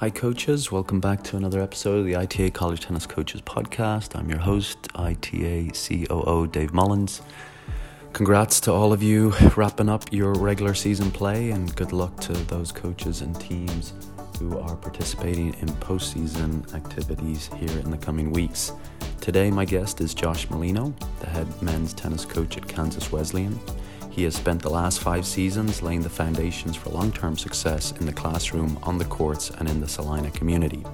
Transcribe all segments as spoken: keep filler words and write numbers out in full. Hi coaches, welcome back to another episode of the I T A College Tennis Coaches Podcast. I'm your host, I T A C O O Dave Mullins. Congrats to all of you wrapping up your regular season play, and good luck to those coaches and teams who are participating in postseason activities here in the coming weeks. Today my guest is Josh Molino, the head men's tennis coach at Kansas Wesleyan. He has spent the last five seasons laying the foundations for long-term success in the classroom, on the courts, and in the Salina community.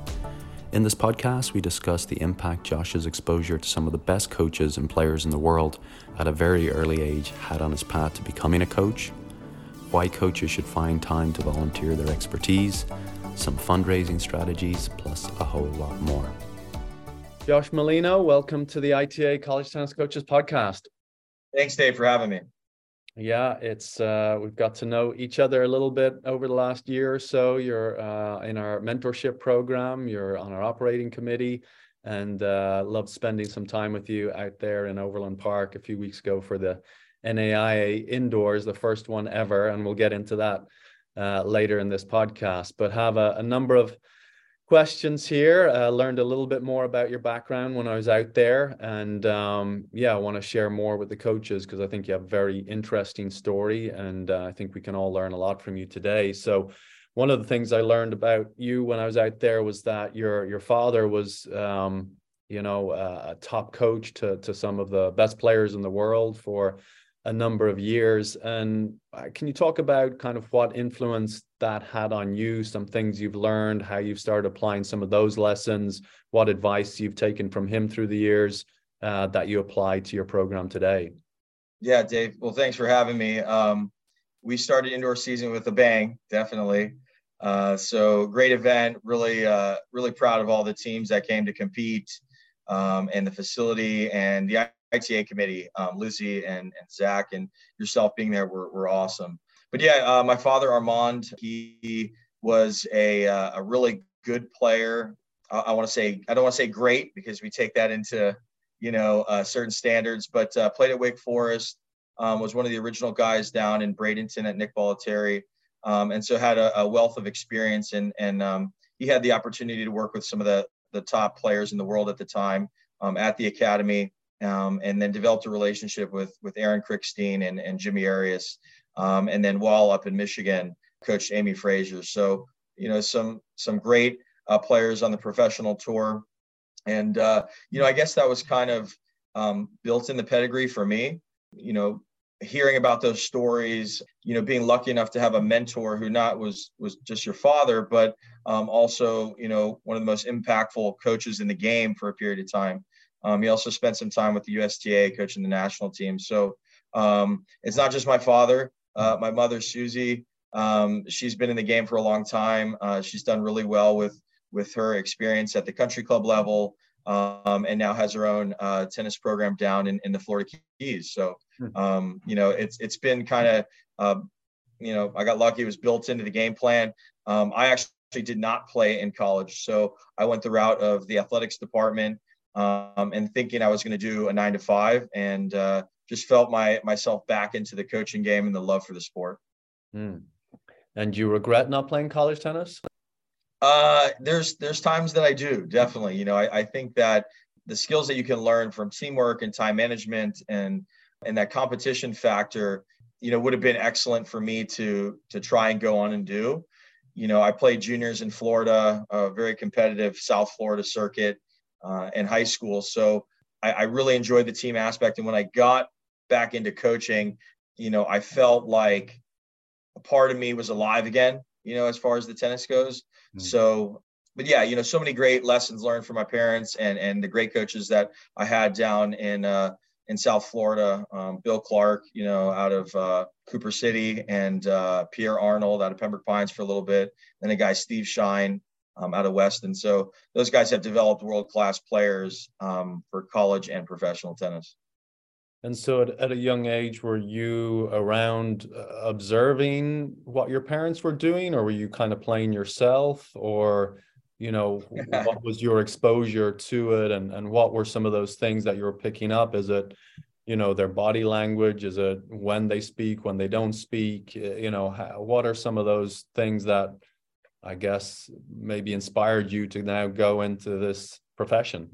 In this podcast, we discuss the impact Josh's exposure to some of the best coaches and players in the world at a very early age had on his path to becoming a coach, why coaches should find time to volunteer their expertise, some fundraising strategies, plus a whole lot more. Josh Molino, welcome to the I T A College Tennis Coaches Podcast. Thanks, Dave, for having me. Yeah, it's uh, we've got to know each other a little bit over the last year or so. You're uh, in our mentorship program, you're on our operating committee, and uh, loved spending some time with you out there in Overland Park a few weeks ago for the N A I A Indoors, the first one ever, and we'll get into that uh, later in this podcast. But have a, a number of questions here. I uh, learned a little bit more about your background when I was out there, and um, yeah, I want to share more with the coaches because I think you have a very interesting story, and uh, I think we can all learn a lot from you today. So one of the things I learned about you when I was out there was that your your father was, um, you know, uh, a top coach to to some of the best players in the world for a number of years. And can you talk about kind of what influence that had on you, some things you've learned, how you've started applying some of those lessons, what advice you've taken from him through the years uh, that you apply to your program today? Yeah, Dave. Well, thanks for having me. Um, we started indoor season with a bang, definitely. Uh, so great event, really, uh, really proud of all the teams that came to compete um, and the facility and the I T A committee, um, Lucy and, and Zach and yourself being there were, were awesome. But yeah, uh, my father, Armand, he was a, uh, a really good player. I, I want to say, I don't want to say great because we take that into, you know, uh, certain standards, but uh, played at Wake Forest, um, was one of the original guys down in Bradenton at Nick Bollettieri. Um, and so had a, a wealth of experience, and, and um, he had the opportunity to work with some of the, the top players in the world at the time um, at the academy. Um, and then developed a relationship with with Aaron Krickstein and, and Jimmy Arias, um, and then while up in Michigan, coached Amy Frazier. So, you know, some some great uh, players on the professional tour. And, uh, you know, I guess that was kind of um, built in the pedigree for me, you know, hearing about those stories, you know, being lucky enough to have a mentor who not was was just your father, but um, also, you know, one of the most impactful coaches in the game for a period of time. Um, he also spent some time with the U S T A coaching the national team. So um, it's not just my father, uh, my mother, Susie. Um, she's been in the game for a long time. Uh, she's done really well with with her experience at the country club level, um, and now has her own uh, tennis program down in, in the Florida Keys. So, um, you know, it's it's been kind of, uh, you know, I got lucky. It was built into the game plan. Um, I actually did not play in college. So I went the route of the athletics department. Um, and thinking I was going to do a nine to five, and uh, just felt my myself back into the coaching game and the love for the sport. Mm. And you regret not playing college tennis? Uh, there's there's times that I do, definitely. You know, I, I think that the skills that you can learn from teamwork and time management and and that competition factor, you know, would have been excellent for me to to try and go on and do. You know, I played juniors in Florida, a very competitive South Florida circuit. Uh, in high school. So I, I really enjoyed the team aspect. And when I got back into coaching, you know, I felt like a part of me was alive again, you know, as far as the tennis goes. Mm-hmm. So, but yeah, you know, so many great lessons learned from my parents and, and the great coaches that I had down in, uh, in South Florida, um, Bill Clark, you know, out of uh, Cooper City, and uh, Pierre Arnold out of Pembroke Pines for a little bit. Then a guy, Steve Shine, Um, out of Weston. So those guys have developed world-class players um, for college and professional tennis. And so at, at a young age, were you around uh, observing what your parents were doing, or were you kind of playing yourself, or, you know, what was your exposure to it? And, and what were some of those things that you were picking up? Is it, you know, their body language? Is it when they speak, when they don't speak? You know, how, what are some of those things that I guess, maybe inspired you to now go into this profession?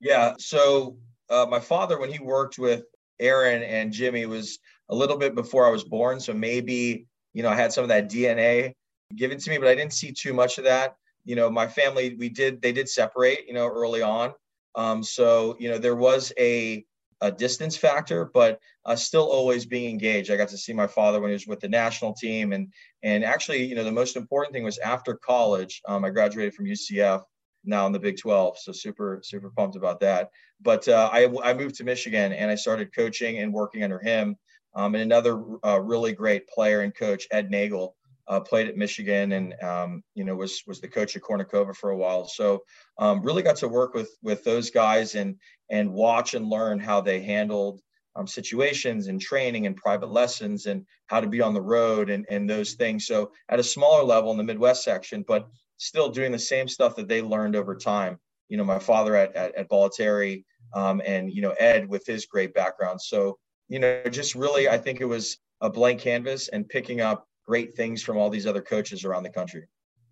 Yeah. So uh, my father, when he worked with Aaron and Jimmy, was a little bit before I was born. So maybe, you know, I had some of that D N A given to me, but I didn't see too much of that. You know, my family, we did, they did separate, you know, early on. Um, so, you know, there was a, a distance factor, but uh, still always being engaged. I got to see my father when he was with the national team. And, and actually, you know, the most important thing was after college, um, I graduated from U C F, now in the Big twelve. So super, super pumped about that. But uh, I, I moved to Michigan and I started coaching and working under him. Um, and another uh, really great player and coach, Ed Nagel, uh, played at Michigan and, um, you know, was was the coach at Kournikova for a while. So um, really got to work with with those guys and and watch and learn how they handled um, situations and training and private lessons and how to be on the road and, and those things. So at a smaller level in the Midwest section, but still doing the same stuff that they learned over time. You know, my father at at, at Bollettieri um, and, you know, Ed with his great background. So, you know, just really, I think it was a blank canvas and picking up great things from all these other coaches around the country.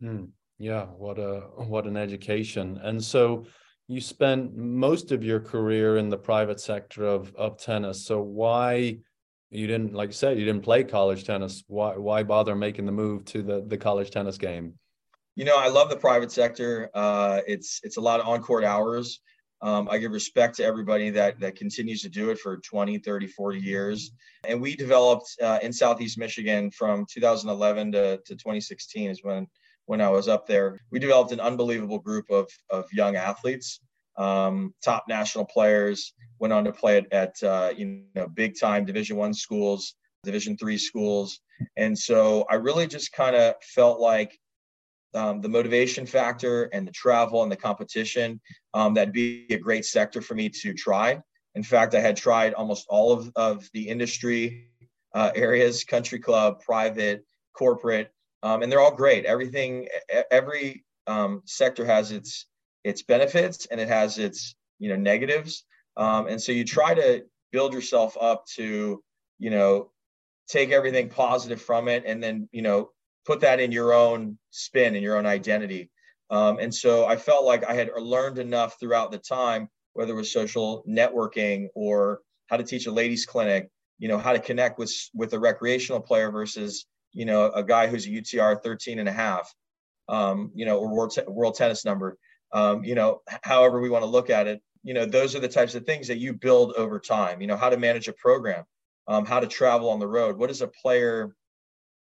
Mm, yeah, what a what an education. And so you spent most of your career in the private sector of, of tennis. So why you didn't, like you said, you didn't play college tennis. Why why bother making the move to the, the college tennis game? You know, I love the private sector. Uh, it's it's a lot of on-court hours. Um, I give respect to everybody that that continues to do it for twenty, thirty, forty years. And we developed uh, in Southeast Michigan from two thousand eleven to, to twenty sixteen is when, when I was up there. We developed an unbelievable group of, of young athletes, um, top national players, went on to play at, at uh, you know, big time Division One schools, Division Three schools. And so I really just kind of felt like Um, the motivation factor and the travel and the competition, um, that'd be a great sector for me to try. In fact, I had tried almost all of, of the industry uh, areas, country club, private, corporate, um, and they're all great. Everything, every um, sector has its its benefits and it has its, you know, negatives. Um, and so you try to build yourself up to, you know, take everything positive from it and then, you know, put that in your own spin and your own identity. Um, and so I felt like I had learned enough throughout the time, whether it was social networking or how to teach a ladies clinic, you know, how to connect with, with a recreational player versus, you know, a guy who's a U T R thirteen and a half, um, you know, or world, te- world tennis number, um, you know, however we want to look at it. You know, those are the types of things that you build over time, you know, how to manage a program, um, how to travel on the road. What does a player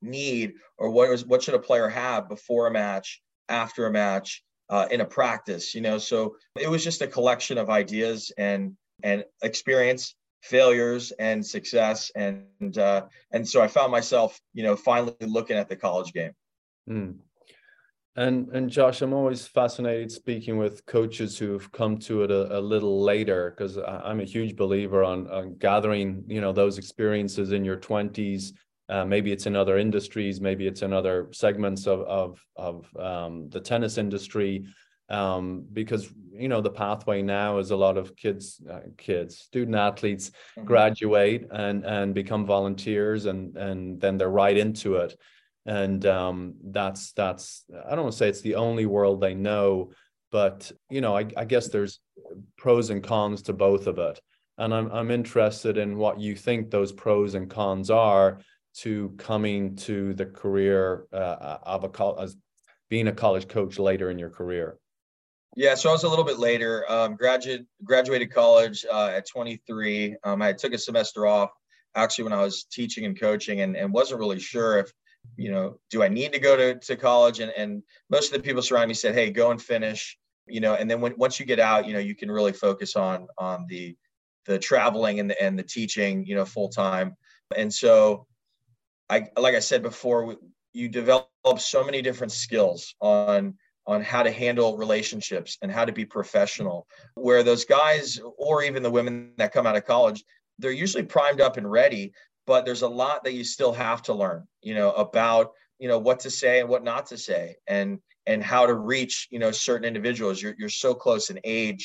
need, or what was what should a player have before a match, after a match, uh, in a practice, you know? So it was just a collection of ideas and and experience, failures and success, and uh, and so I found myself, you know, finally looking at the college game. Mm. And and Josh, I'm always fascinated speaking with coaches who've come to it a, a little later, because I'm a huge believer on, on gathering, you know, those experiences in your twenties. Uh, maybe it's in other industries, maybe it's in other segments of of, of um, the tennis industry, um, because, you know, the pathway now is a lot of kids, uh, kids, student athletes mm-hmm. graduate and and become volunteers, and and then they're right into it. And um, that's, that's, I don't want to say it's the only world they know, but, you know, I, I guess there's pros and cons to both of it. And I'm I'm interested in what you think those pros and cons are to coming to the career uh, of a co- as being a college coach later in your career? Yeah, so I was a little bit later. Um, graduate, graduated college uh, at twenty-three. Um, I took a semester off actually when I was teaching and coaching, and, and wasn't really sure if, you know, do I need to go to, to college? And, and most of the people surrounding me said, hey, go and finish, you know, and then when, once you get out, you know, you can really focus on on the the traveling and the, and the teaching, you know, full time. And so, I, like I said before, you develop so many different skills on on how to handle relationships and how to be professional, where those guys or even the women that come out of college, they're usually primed up and ready, but there's a lot that you still have to learn, you know, about, you know, what to say and what not to say, and and how to reach, you know, certain individuals. You're, you're so close in age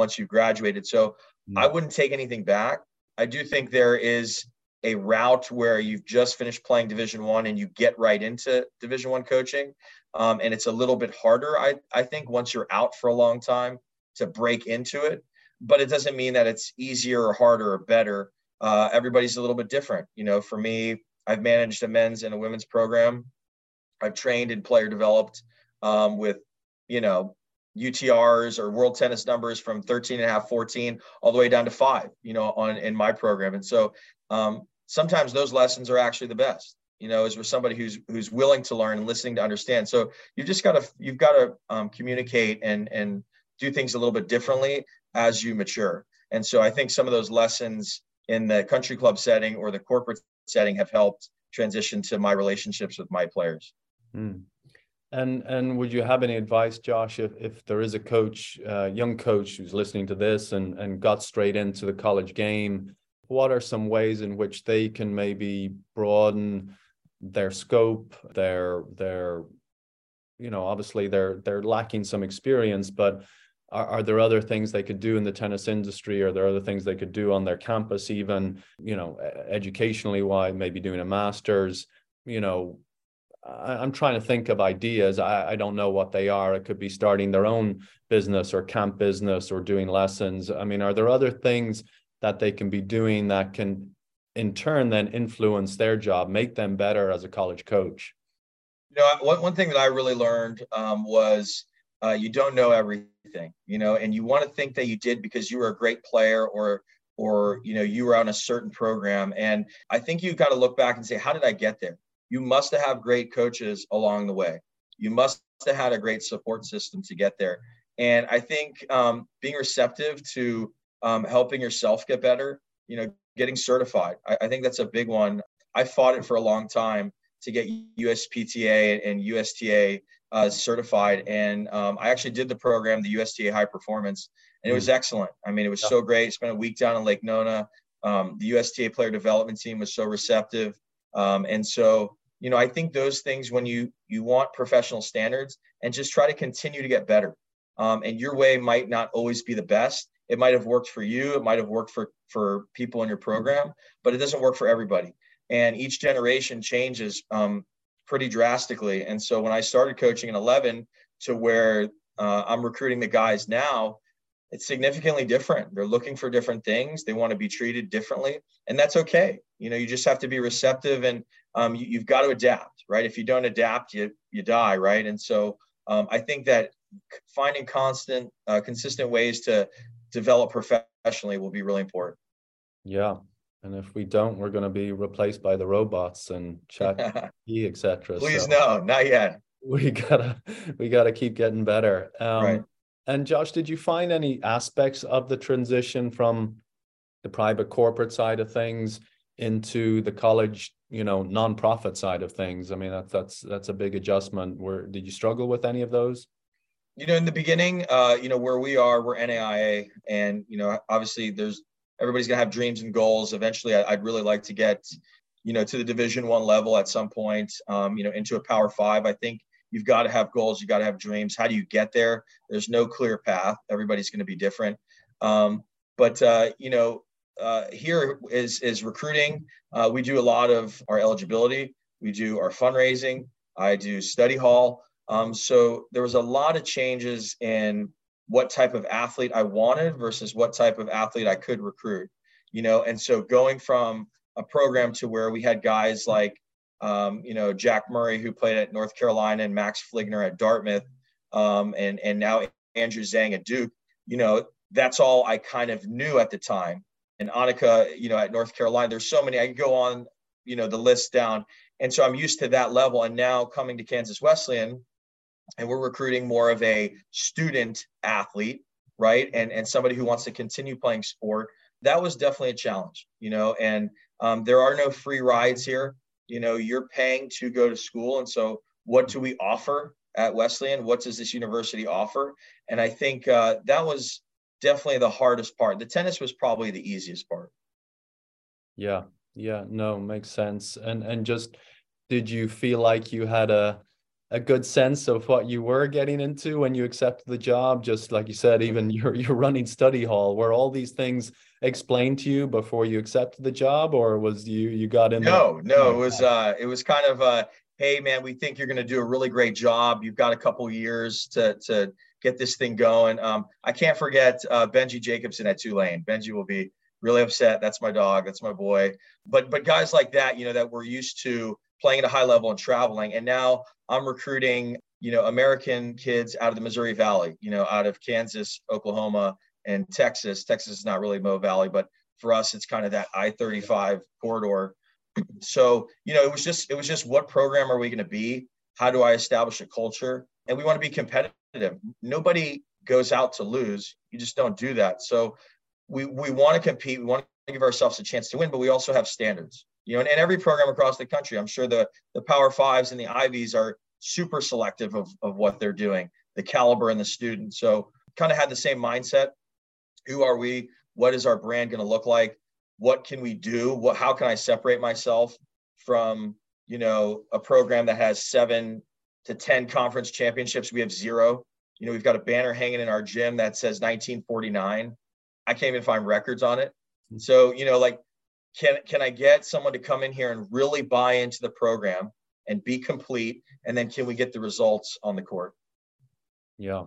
once you've graduated. So mm-hmm. I wouldn't take anything back. I do think there is a route where you've just finished playing Division One and you get right into Division One coaching. Um, and it's a little bit harder, I, I think, once you're out for a long time to break into it. But it doesn't mean that it's easier or harder or better. Uh, everybody's a little bit different. You know, for me, I've managed a men's and a women's program. I've trained and player developed um, with, you know, U T Rs or world tennis numbers from thirteen and a half, fourteen, all the way down to five, you know, on in my program. And so um, sometimes those lessons are actually the best, you know, is with somebody who's, who's willing to learn and listening to understand. So you've just got to, you've got to um, communicate and, and do things a little bit differently as you mature. And so I think some of those lessons in the country club setting or the corporate setting have helped transition to my relationships with my players. Mm. And and would you have any advice, Josh, if, if there is a coach, uh, young coach who's listening to this and, and got straight into the college game, what are some ways in which they can maybe broaden their scope, their, their you know, obviously they're, they're lacking some experience, but are, are there other things they could do in the tennis industry? Are there other things they could do on their campus, even, you know, educationally wise, maybe doing a master's, you know, I'm trying to think of ideas. I, I don't know what they are. It could be starting their own business or camp business or doing lessons. I mean, are there other things that they can be doing that can in turn then influence their job, make them better as a college coach? You know, one, one thing that I really learned um, was uh, you don't know everything, you know, and you want to think that you did because you were a great player or or, you know, you were on a certain program. And I think you've got to look back and say, how did I get there? You must have had great coaches along the way. You must have had a great support system to get there. And I think um, being receptive to um, helping yourself get better, you know, getting certified. I, I think that's a big one. I fought it for a long time to get U S P T A and U S T A uh, certified. And um, I actually did the program, the U S T A High Performance, and it was excellent. I mean, it was so great. Spent a week down in Lake Nona. Um, the U S T A player development team was so receptive. Um, and so, You know, I think those things when you you want professional standards and just try to continue to get better. Um, and your way might not always be the best. It might have worked for you. It might have worked for, for people in your program, but it doesn't work for everybody. And each generation changes um, pretty drastically. And so when I started coaching in eleven to where uh, I'm recruiting the guys now, it's significantly different. They're looking for different things. They want to be treated differently. And that's okay. You know, you just have to be receptive and um, you, you've got to adapt, right? If you don't adapt, you you die, right? And so um, I think that finding constant, uh, consistent ways to develop professionally will be really important. Yeah. And if we don't, we're going to be replaced by the robots and chat, et cetera. Please, so no, not yet. We gotta, we gotta keep getting better. Um, right. And Josh, did you find any aspects of the transition from the private corporate side of things into the college, you know, nonprofit side of things? I mean, that's that's that's a big adjustment. Where did you struggle with any of those? You know, in the beginning, uh, you know, where we are, we're N A I A, and you know, obviously, there's everybody's gonna have dreams and goals. Eventually, I, I'd really like to get, you know, to the Division One level at some point. Um, you know, into a Power Five. I think you've got to have goals. You got to have dreams. How do you get there? There's no clear path. Everybody's going to be different. Um, but, uh, you know, uh, here is, is recruiting. Uh, we do a lot of our eligibility. We do our fundraising. I do study hall. Um, so there was a lot of changes in what type of athlete I wanted versus what type of athlete I could recruit, you know? And so going from a program to where we had guys like, Um, you know, Jack Murray, who played at North Carolina, and Max Fligner at Dartmouth, um, and, and now Andrew Zhang at Duke, you know, that's all I kind of knew at the time. And Annika, you know, at North Carolina, there's so many, I can go on, you know, the list down. And so I'm used to that level. And now coming to Kansas Wesleyan, and we're recruiting more of a student athlete, right? And, and somebody who wants to continue playing sport. That was definitely a challenge, you know, and um, there are no free rides here. You know, you're paying to go to school. And so what do we offer at Wesleyan? What does this university offer? And I think uh, that was definitely the hardest part. The tennis was probably the easiest part. Yeah. Yeah. No, makes sense. And and just, did you feel like you had a, a good sense of what you were getting into when you accepted the job? Just like you said, even your, your running study hall, where all these things explained to you before you accepted the job, or was you you got in? No, there? no, it was uh, it was kind of uh, hey man, we think you're going to do a really great job. You've got a couple of years to to get this thing going. Um, I can't forget uh, Benji Jacobson at Tulane. Benji will be really upset. That's my dog. That's my boy. But but guys like that, you know, that we're used to playing at a high level and traveling, and now I'm recruiting, you know, American kids out of the Missouri Valley, you know, out of Kansas, Oklahoma, and Texas. Texas is not really Mo Valley, but for us, it's kind of that I thirty-five corridor. So, you know, it was just, it was just, what program are we going to be? How do I establish a culture? And we want to be competitive. Nobody goes out to lose. You just don't do that. So we, we want to compete. We want to give ourselves a chance to win, but we also have standards, you know, and, and every program across the country, I'm sure the, the Power Fives and the Ivies are super selective of, of what they're doing, the caliber and the student. So kind of had the same mindset. Who are we? What is our brand going to look like? What can we do? What, how can I separate myself from, you know, a program that has seven to ten conference championships? We have zero. You know, we've got a banner hanging in our gym that says nineteen forty-nine. I can't even find records on it. So, you know, like, can, can I get someone to come in here and really buy into the program and be complete? And then can we get the results on the court? Yeah.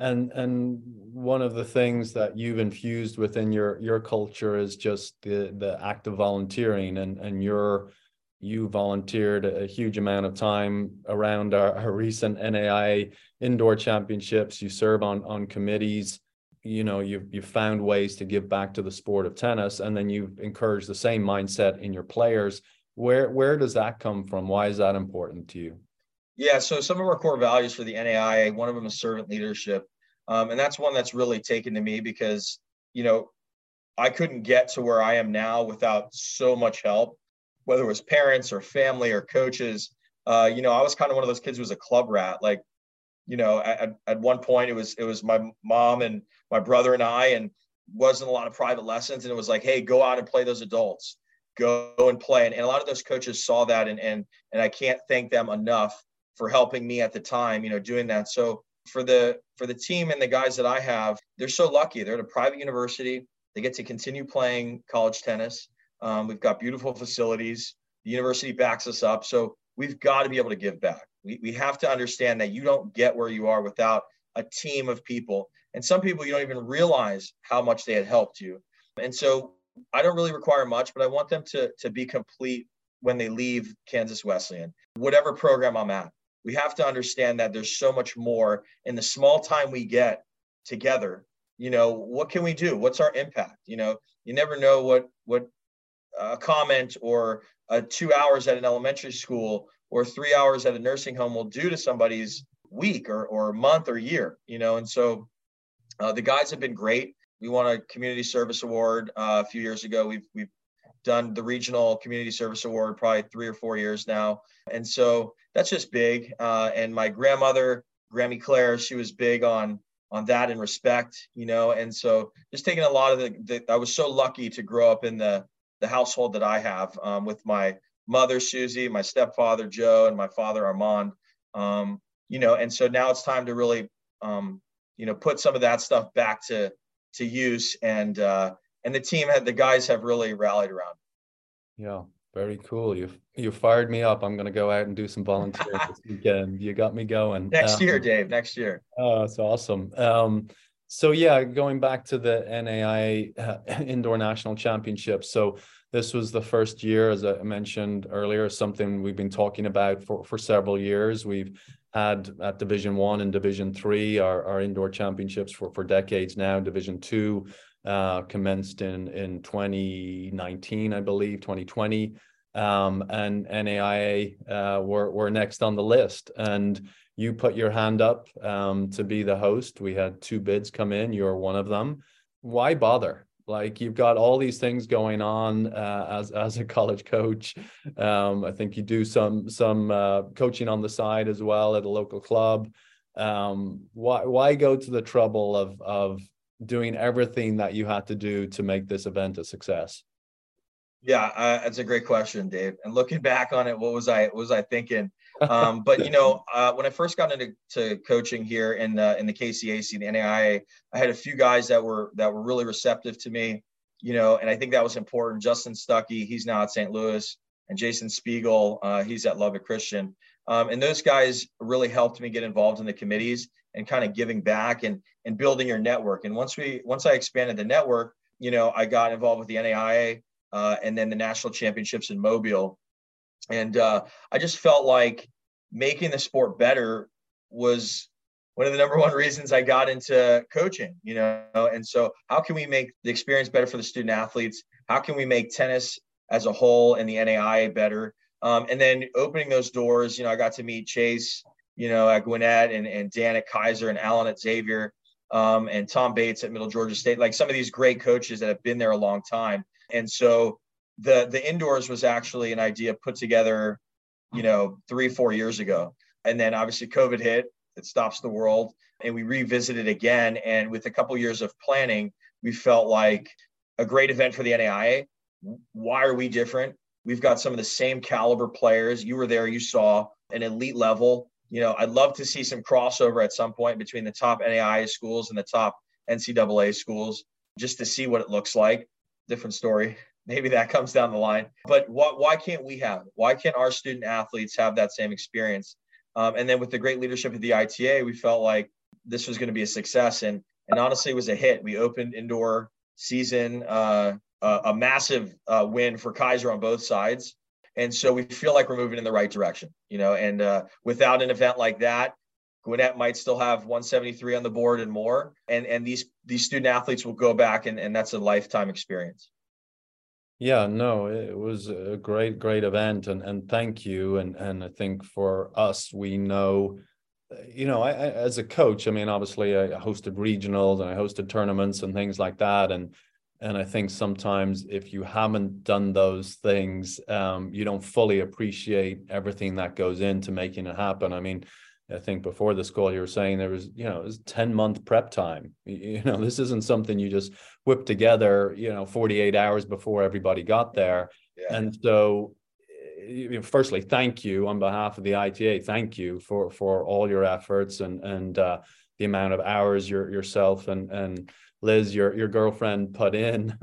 And and one of the things that you've infused within your your culture is just the the act of volunteering, and and you're you volunteered a huge amount of time around our, our recent N A I A indoor championships. You serve on on committees. You know, you've you've found ways to give back to the sport of tennis, and then you've encouraged the same mindset in your players. Where where does that come from? Why is that important to you? Yeah, so some of our core values for the N A I A, one of them is servant leadership. Um, and that's one that's really taken to me because, you know, I couldn't get to where I am now without so much help, whether it was parents or family or coaches. Uh, you know, I was kind of one of those kids who was a club rat. Like, you know, at, at one point it was, it was my mom and my brother and I, and wasn't a lot of private lessons. And it was like, hey, go out and play those adults, go and play. And, and a lot of those coaches saw that, and and and I can't thank them enough for helping me at the time, you know, doing that. So for the for the team and the guys that I have, they're so lucky. They're at a private university. They get to continue playing college tennis. Um, we've got beautiful facilities. The university backs us up. So we've got to be able to give back. We, we have to understand that you don't get where you are without a team of people. And some people, you don't even realize how much they had helped you. And so I don't really require much, but I want them to, to be complete when they leave Kansas Wesleyan, whatever program I'm at. We have to understand that there's so much more in the small time we get together. You know, what can we do? What's our impact? You know, you never know what what a comment or a two hours at an elementary school or three hours at a nursing home will do to somebody's week or, or month or year, you know. And so uh, the guys have been great. We won a community service award uh, a few years ago. We've, we've done the regional community service award probably three or four years now. And so that's just big. Uh, and my grandmother, Grammy Claire, she was big on, on that and respect, you know? And so just taking a lot of the, the I was so lucky to grow up in the, the household that I have um, with my mother, Susie, my stepfather, Joe, and my father, Armand, um, you know? And so now it's time to really, um, you know, put some of that stuff back to, to use. And, uh, and the team had, the guys have really rallied around. Yeah. Very cool. You you fired me up. I'm going to go out and do some volunteering this weekend. You got me going. Next um, year, Dave, next year. Oh, that's awesome. Um, so yeah, going back to the N A I A uh, Indoor National Championship. So this was the first year, as I mentioned earlier, something we've been talking about for, for several years. We've had at Division One and Division Three our, our indoor championships for, for decades now. Division Two uh, commenced in, in twenty nineteen, I believe, twenty twenty. Um, and N A I A uh, were, were next on the list. And you put your hand up um, to be the host. We had two bids come in. You're one of them. Why bother? Like, you've got all these things going on uh, as as a college coach. Um, I think you do some some uh, coaching on the side as well at a local club. Um, why why go to the trouble of of doing everything that you had to do to make this event a success? Yeah, uh, that's a great question, Dave. And looking back on it, what was I what was I thinking? Um, but you know, uh, when I first got into to coaching here in the in the K C A C, the N A I A, I had a few guys that were that were really receptive to me. you know, and I think that was important. Justin Stuckey, he's now at Saint Louis, and Jason Spiegel, uh, he's at Lubbock Christian. Um, and those guys really helped me get involved in the committees and kind of giving back and and building your network. And once we once I expanded the network, you know, I got involved with the N A I A uh, and then the national championships in Mobile. And uh, I just felt like making the sport better was one of the number one reasons I got into coaching, you know. And so how can we make the experience better for the student athletes? How can we make tennis as a whole and the N A I A better? Um, and then opening those doors, you know, I got to meet Chase, you know, at Gwinnett, and, and Dan at Kaiser, and Alan at Xavier, um, and Tom Bates at Middle Georgia State, like some of these great coaches that have been there a long time. And so the the indoors was actually an idea put together, you know, three, four years ago. And then obviously COVID hit, it stops the world, and we revisited again. And with a couple years of planning, we felt like a great event for the N A I A. Why are we different? We've got some of the same caliber players. You were there, you saw an elite level. You know, I'd love to see some crossover at some point between the top N A I A schools and the top N C double A schools, just to see what it looks like. Different story. Maybe that comes down the line. But what, why can't we have it? Why can't our student athletes have that same experience? Um, and then with the great leadership of the I T A, we felt like this was going to be a success. And, and honestly, it was a hit. We opened indoor season, uh, a, a massive uh, win for Kaiser on both sides. And so we feel like we're moving in the right direction, you know, and uh, without an event like that, Gwinnett might still have one seventy-three on the board and more. And, and these, these student athletes will go back, and, and that's a lifetime experience. Yeah, no, it was a great, great event, and and thank you. And and I think for us, we know, you know, I, I, as a coach, I mean, obviously, I hosted regionals and I hosted tournaments and things like that. And and I think sometimes if you haven't done those things, um, you don't fully appreciate everything that goes into making it happen. I mean, I think before this call, you were saying there was, you know, it was ten month prep time. You know, this isn't something you just whip together, you know, forty-eight hours before everybody got there. Yeah. And so, you know, firstly, thank you on behalf of the I T A. Thank you for, for all your efforts and, and uh, the amount of hours your, yourself and, and Liz, your, your girlfriend put in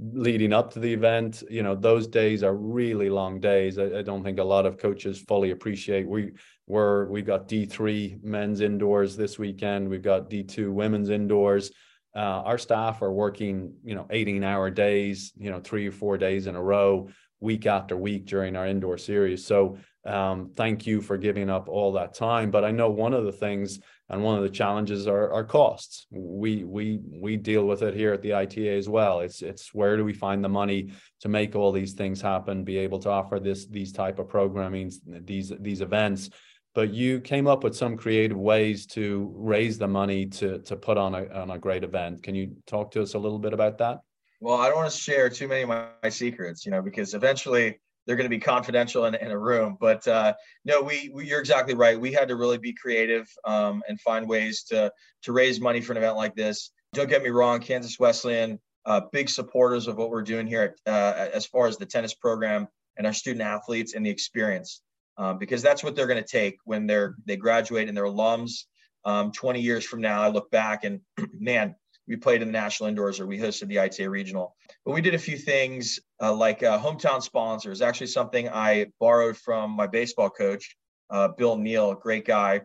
leading up to the event. You know, those days are really long days. I, I don't think a lot of coaches fully appreciate. We were, we've got D three men's indoors this weekend. We've got D two women's indoors. Uh, our staff are working, you know, eighteen hour days, you know, three or four days in a row, week after week during our indoor series. So um, thank you for giving up all that time. But I know one of the things and one of the challenges are, are costs. We we we deal with it here at the I T A as well. It's it's where do we find the money to make all these things happen, be able to offer this these type of programming, these these events. But you came up with some creative ways to raise the money to to put on a on a great event. Can you talk to us a little bit about that? Well, I don't want to share too many of my, my secrets, you know, because eventually they're going to be confidential in, in a room. But uh, no, we, we you're exactly right. We had to really be creative um, and find ways to to raise money for an event like this. Don't get me wrong, Kansas Wesleyan, uh, big supporters of what we're doing here at, uh, as far as the tennis program and our student athletes and the experience, um, because that's what they're going to take when they're they graduate and they're alums. Um, twenty years from now, I look back and man, we played in the national indoors, or we hosted the I T A regional. But we did a few things uh, like uh, hometown sponsors, actually something I borrowed from my baseball coach, uh, Bill Neal, a great guy.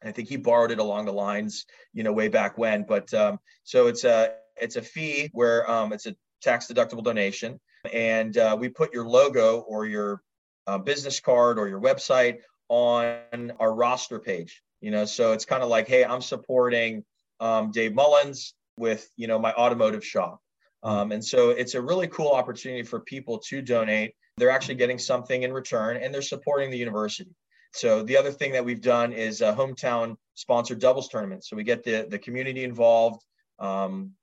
And I think he borrowed it along the lines, you know, way back when. But um, so it's a, it's a fee where um, it's a tax deductible donation. And uh, we put your logo or your uh, business card or your website on our roster page, you know, so it's kind of like, hey, I'm supporting Um, Dave Mullins with, you know, my automotive shop. Um, and so it's a really cool opportunity for people to donate. They're actually getting something in return and they're supporting the university. So the other thing that we've done is a hometown sponsored doubles tournament. So we get the, the community involved. Um,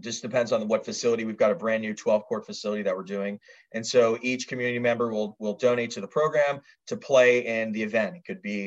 just depends on what facility. We've got a brand new twelve court facility that we're doing. And so each community member will, will donate to the program to play in the event. It could be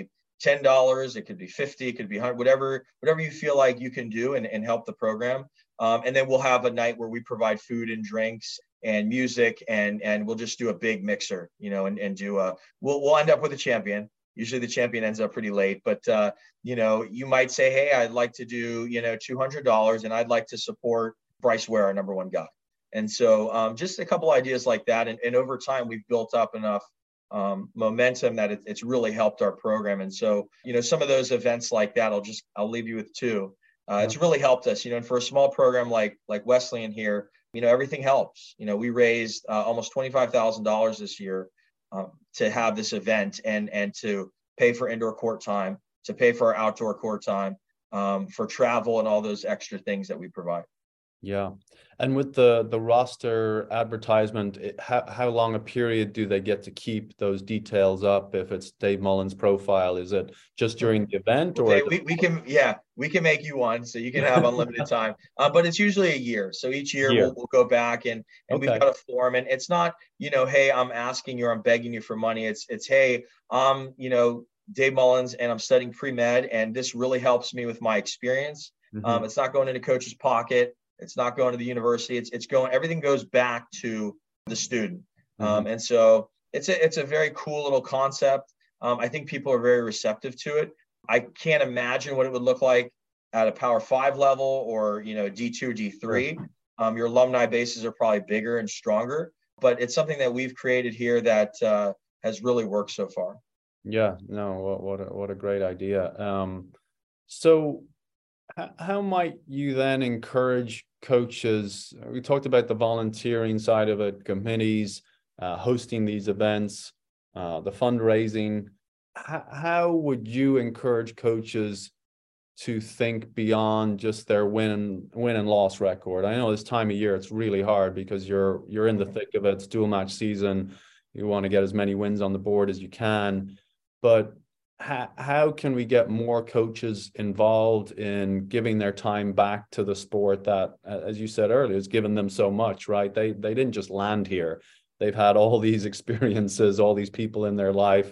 ten dollars, it could be fifty, it could be one hundred, whatever, whatever you feel like you can do and, and help the program. Um, and then we'll have a night where we provide food and drinks and music, and, and we'll just do a big mixer, you know, and, and do a, we'll, we'll end up with a champion. Usually the champion ends up pretty late, but uh, you know, you might say, hey, I'd like to do, you know, two hundred dollars and I'd like to support Bryce Ware, our number one guy. And so um, just a couple ideas like that. And, and over time, we've built up enough um, momentum that it, it's really helped our program. And so, you know, some of those events like that, I'll just, I'll leave you with two. Uh, it's really helped us, you know, and for a small program like, like Wesleyan here, you know, everything helps. You know, we raised uh, almost twenty-five thousand dollars this year um, to have this event and, and to pay for indoor court time, to pay for our outdoor court time, um, for travel and all those extra things that we provide. Yeah. And with the, the roster advertisement, it, how, how long a period do they get to keep those details up? If it's Dave Mullen's profile, is it just during the event? Or okay, we, we can, yeah, we can make you one so you can have unlimited time, uh, but it's usually a year. So each year, year. We'll, we'll go back and, and okay. We've got a form, and it's not, you know, hey, I'm asking you, or I'm begging you for money. It's, it's, hey, um, you know, Dave Mullins, and I'm studying pre-med, and this really helps me with my experience. Mm-hmm. Um, it's not going into coach's pocket. It's not going to the university. It's it's going, everything goes back to the student. Mm-hmm. Um, and so it's a, it's a very cool little concept. Um, I think people are very receptive to it. I can't imagine what it would look like at a Power Five level, or, you know, D two or D three. Um, your alumni bases are probably bigger and stronger, but it's something that we've created here that uh, has really worked so far. Yeah, no, what, what, a, what a great idea. Um, so how might you then encourage coaches? We talked about the volunteering side of it, committees, uh, hosting these events, uh, the fundraising. H- how would you encourage coaches to think beyond just their win and win and loss record? I know this time of year it's really hard because you're you're in the thick of it. It's dual match season. You want to get as many wins on the board as you can, but How, how can we get more coaches involved in giving their time back to the sport that, as you said earlier, has given them so much, right? They they didn't just land here. They've had all these experiences, all these people in their life,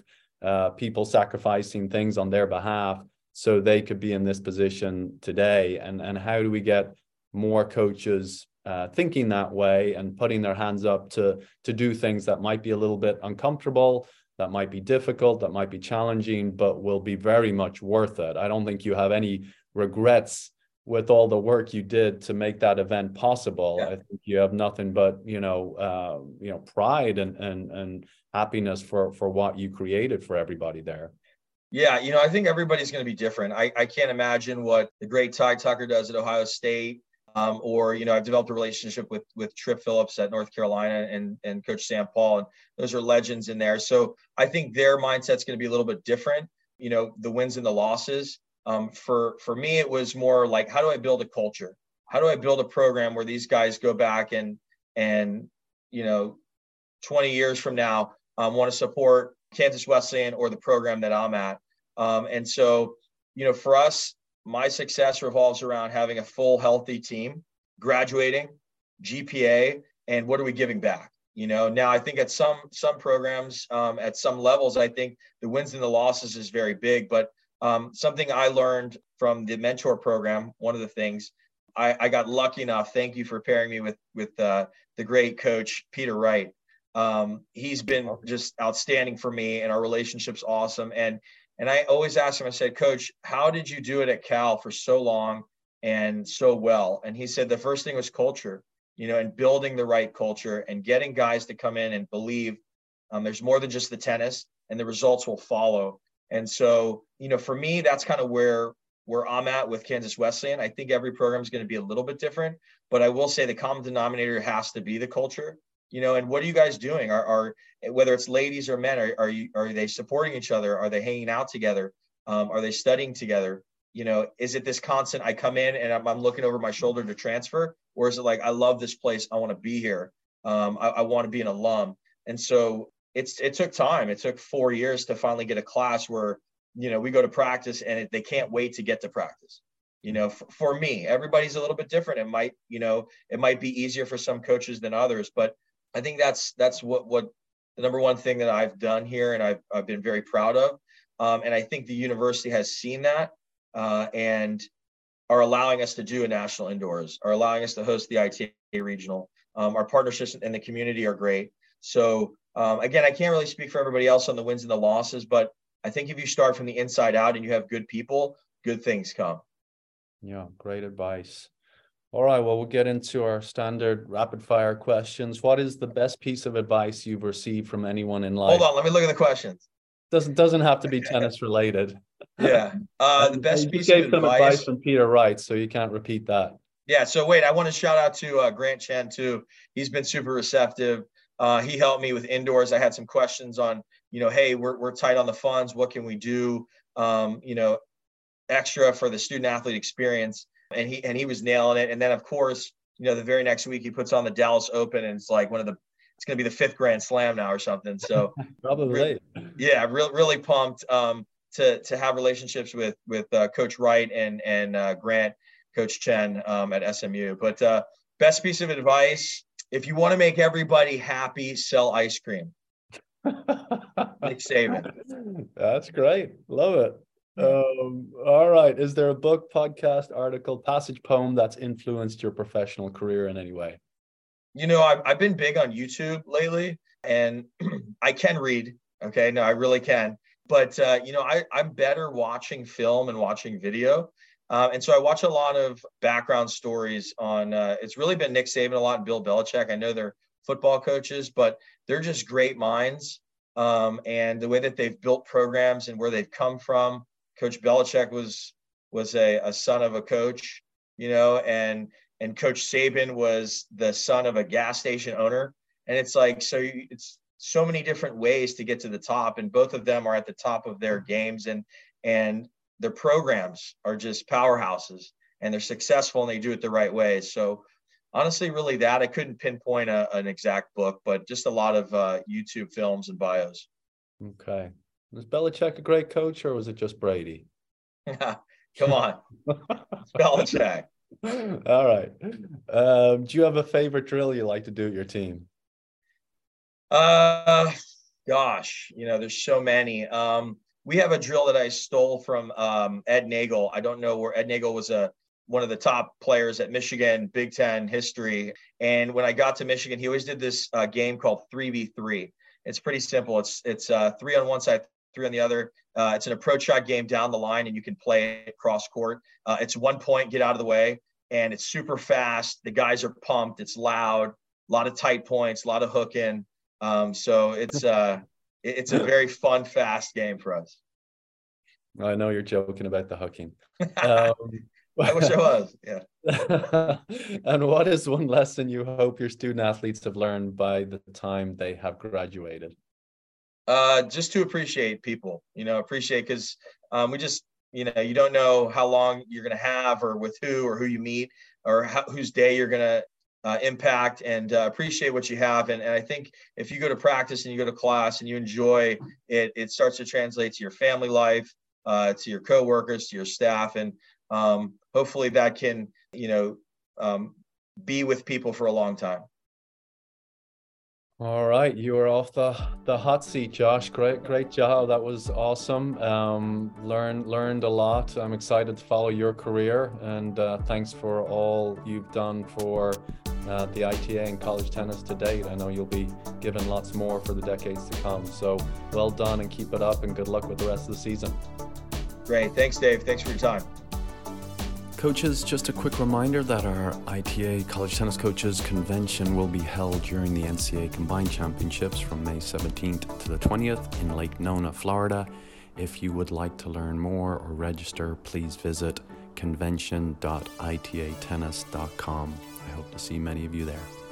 uh, people sacrificing things on their behalf so they could be in this position today. And, and how do we get more coaches uh, thinking that way and putting their hands up to to do things that might be a little bit uncomfortable, that might be difficult, that might be challenging, but will be very much worth it? I don't think you have any regrets with all the work you did to make that event possible. Yeah. I think you have nothing but, you know, uh, you know, pride and and and happiness for for what you created for everybody there. Yeah, you know, I think everybody's going to be different. I, I can't imagine what the great Ty Tucker does at Ohio State, um, or, you know, I've developed a relationship with with Trip Phillips at North Carolina and and Coach Sam Paul, and those are legends in there. So I think their mindset's going to be a little bit different, you know, the wins and the losses. Um, for, for me, it was more like, how do I build a culture? How do I build a program where these guys go back and, and, you know, twenty years from now, um, want to support Kansas Wesleyan or the program that I'm at. Um, and so, you know, for us, my success revolves around having a full, healthy team, graduating, G P A, and what are we giving back? You know, now I think at some some programs, um, at some levels, I think the wins and the losses is very big. But um, something I learned from the mentor program, one of the things I, I got lucky enough. Thank you for pairing me with with uh, the great coach Peter Wright. Um, he's been just outstanding for me, and our relationship's awesome. And And I always asked him, I said, Coach, how did you do it at Cal for so long and so well? And he said, the first thing was culture, you know, and building the right culture and getting guys to come in and believe um, there's more than just the tennis, and the results will follow. And so, you know, for me, that's kind of where, where I'm at with Kansas Wesleyan. I think every program is going to be a little bit different, but I will say the common denominator has to be the culture. You know, and what are you guys doing? Are, are whether it's ladies or men, are, are you are they supporting each other? Are they hanging out together? Um, are they studying together? You know, is it this constant, I come in and I'm, I'm looking over my shoulder to transfer? Or is it like, I love this place, I want to be here. Um, I, I want to be an alum. And so it's it took time. It took four years to finally get a class where, you know, we go to practice and it, they can't wait to get to practice. You know, for, for me, everybody's a little bit different. It might, you know, it might be easier for some coaches than others, but I think that's that's what what the number one thing that I've done here, and I've I've been very proud of, um, and I think the university has seen that uh, and are allowing us to do a national indoors, are allowing us to host the I T A regional. Um, our partnerships and the community are great. So um, again, I can't really speak for everybody else on the wins and the losses, but I think if you start from the inside out and you have good people, good things come. Yeah, great advice. All right, well, we'll get into our standard rapid fire questions. What is the best piece of advice you've received from anyone in life? Hold on, let me look at the questions. Doesn't doesn't have to be tennis related. Yeah. Uh, the best piece of advice. You gave some advice from Peter Wright, so you can't repeat that. Yeah. So wait, I want to shout out to uh, Grant Chen too. He's been super receptive. Uh, he helped me with indoors. I had some questions on, you know, hey, we're we're tight on the funds. What can we do? Um, you know, extra for the student athlete experience. And he and he was nailing it. And then of course, you know, the very next week he puts on the Dallas Open, and it's like one of the it's going to be the fifth Grand Slam now or something. So probably, re- yeah, re- really pumped um, to to have relationships with with uh, Coach Wright and and uh, Grant, Coach Chen um, at S M U. But uh, best piece of advice: if you want to make everybody happy, sell ice cream. Nick Saban. That's great. Love it. Um, all right. Is there a book, podcast, article, passage, poem that's influenced your professional career in any way? You know, I've, I've been big on YouTube lately, and I can read. Okay. No, I really can. But, uh, you know, I, I'm better watching film and watching video. Uh, and so I watch a lot of background stories on, uh, it's really been Nick Saban a lot and Bill Belichick. I know they're football coaches, but they're just great minds. Um, and the way that they've built programs and where they've come from. Coach Belichick was, was a, a son of a coach, you know, and, And Coach Saban was the son of a gas station owner. And it's like, so you, it's so many different ways to get to the top. And both of them are at the top of their games, and, and their programs are just powerhouses, and they're successful and they do it the right way. So honestly, really that I couldn't pinpoint a, an exact book, but just a lot of uh, YouTube films and bios. Okay. Was Belichick a great coach, or was it just Brady? Come on. It's Belichick. All right. Um, do you have a favorite drill you like to do at your team? Uh, gosh, you know, there's so many. Um, we have a drill that I stole from um, Ed Nagel. I don't know where Ed Nagel was a one of the top players at Michigan, Big Ten history. And when I got to Michigan, he always did this uh, game called three v three. It's pretty simple. It's it's uh, three on one side, three on the other. Uh, it's an approach shot game down the line, and you can play it cross court. Uh, it's one point, get out of the way, and it's super fast. The guys are pumped. It's loud, a lot of tight points, a lot of hooking. Um, so it's uh, it's a very fun, fast game for us. I know you're joking about the hooking. Um, I wish I was. Yeah. And what is one lesson you hope your student athletes have learned by the time they have graduated? Uh, just to appreciate people, you know, appreciate because um, we just, you know, you don't know how long you're going to have or with who or who you meet or how, whose day you're going to uh, impact, and uh, appreciate what you have. And, and I think if you go to practice and you go to class and you enjoy it, it starts to translate to your family life, uh, to your coworkers, to your staff. And um, hopefully that can, you know, um, be with people for a long time. All right, you are off the, the hot seat, Josh. Great, great job. That was awesome. Um, learned learned a lot. I'm excited to follow your career, and uh, thanks for all you've done for uh, the I T A and college tennis to date. I know you'll be given lots more for the decades to come. So well done, and keep it up, and good luck with the rest of the season. Great. Thanks, Dave. Thanks for your time. Coaches, just a quick reminder that our I T A College Tennis Coaches Convention will be held during the N C A A Combined Championships from May seventeenth to the twentieth in Lake Nona, Florida. If you would like to learn more or register, please visit convention dot I T A tennis dot com. I hope to see many of you there.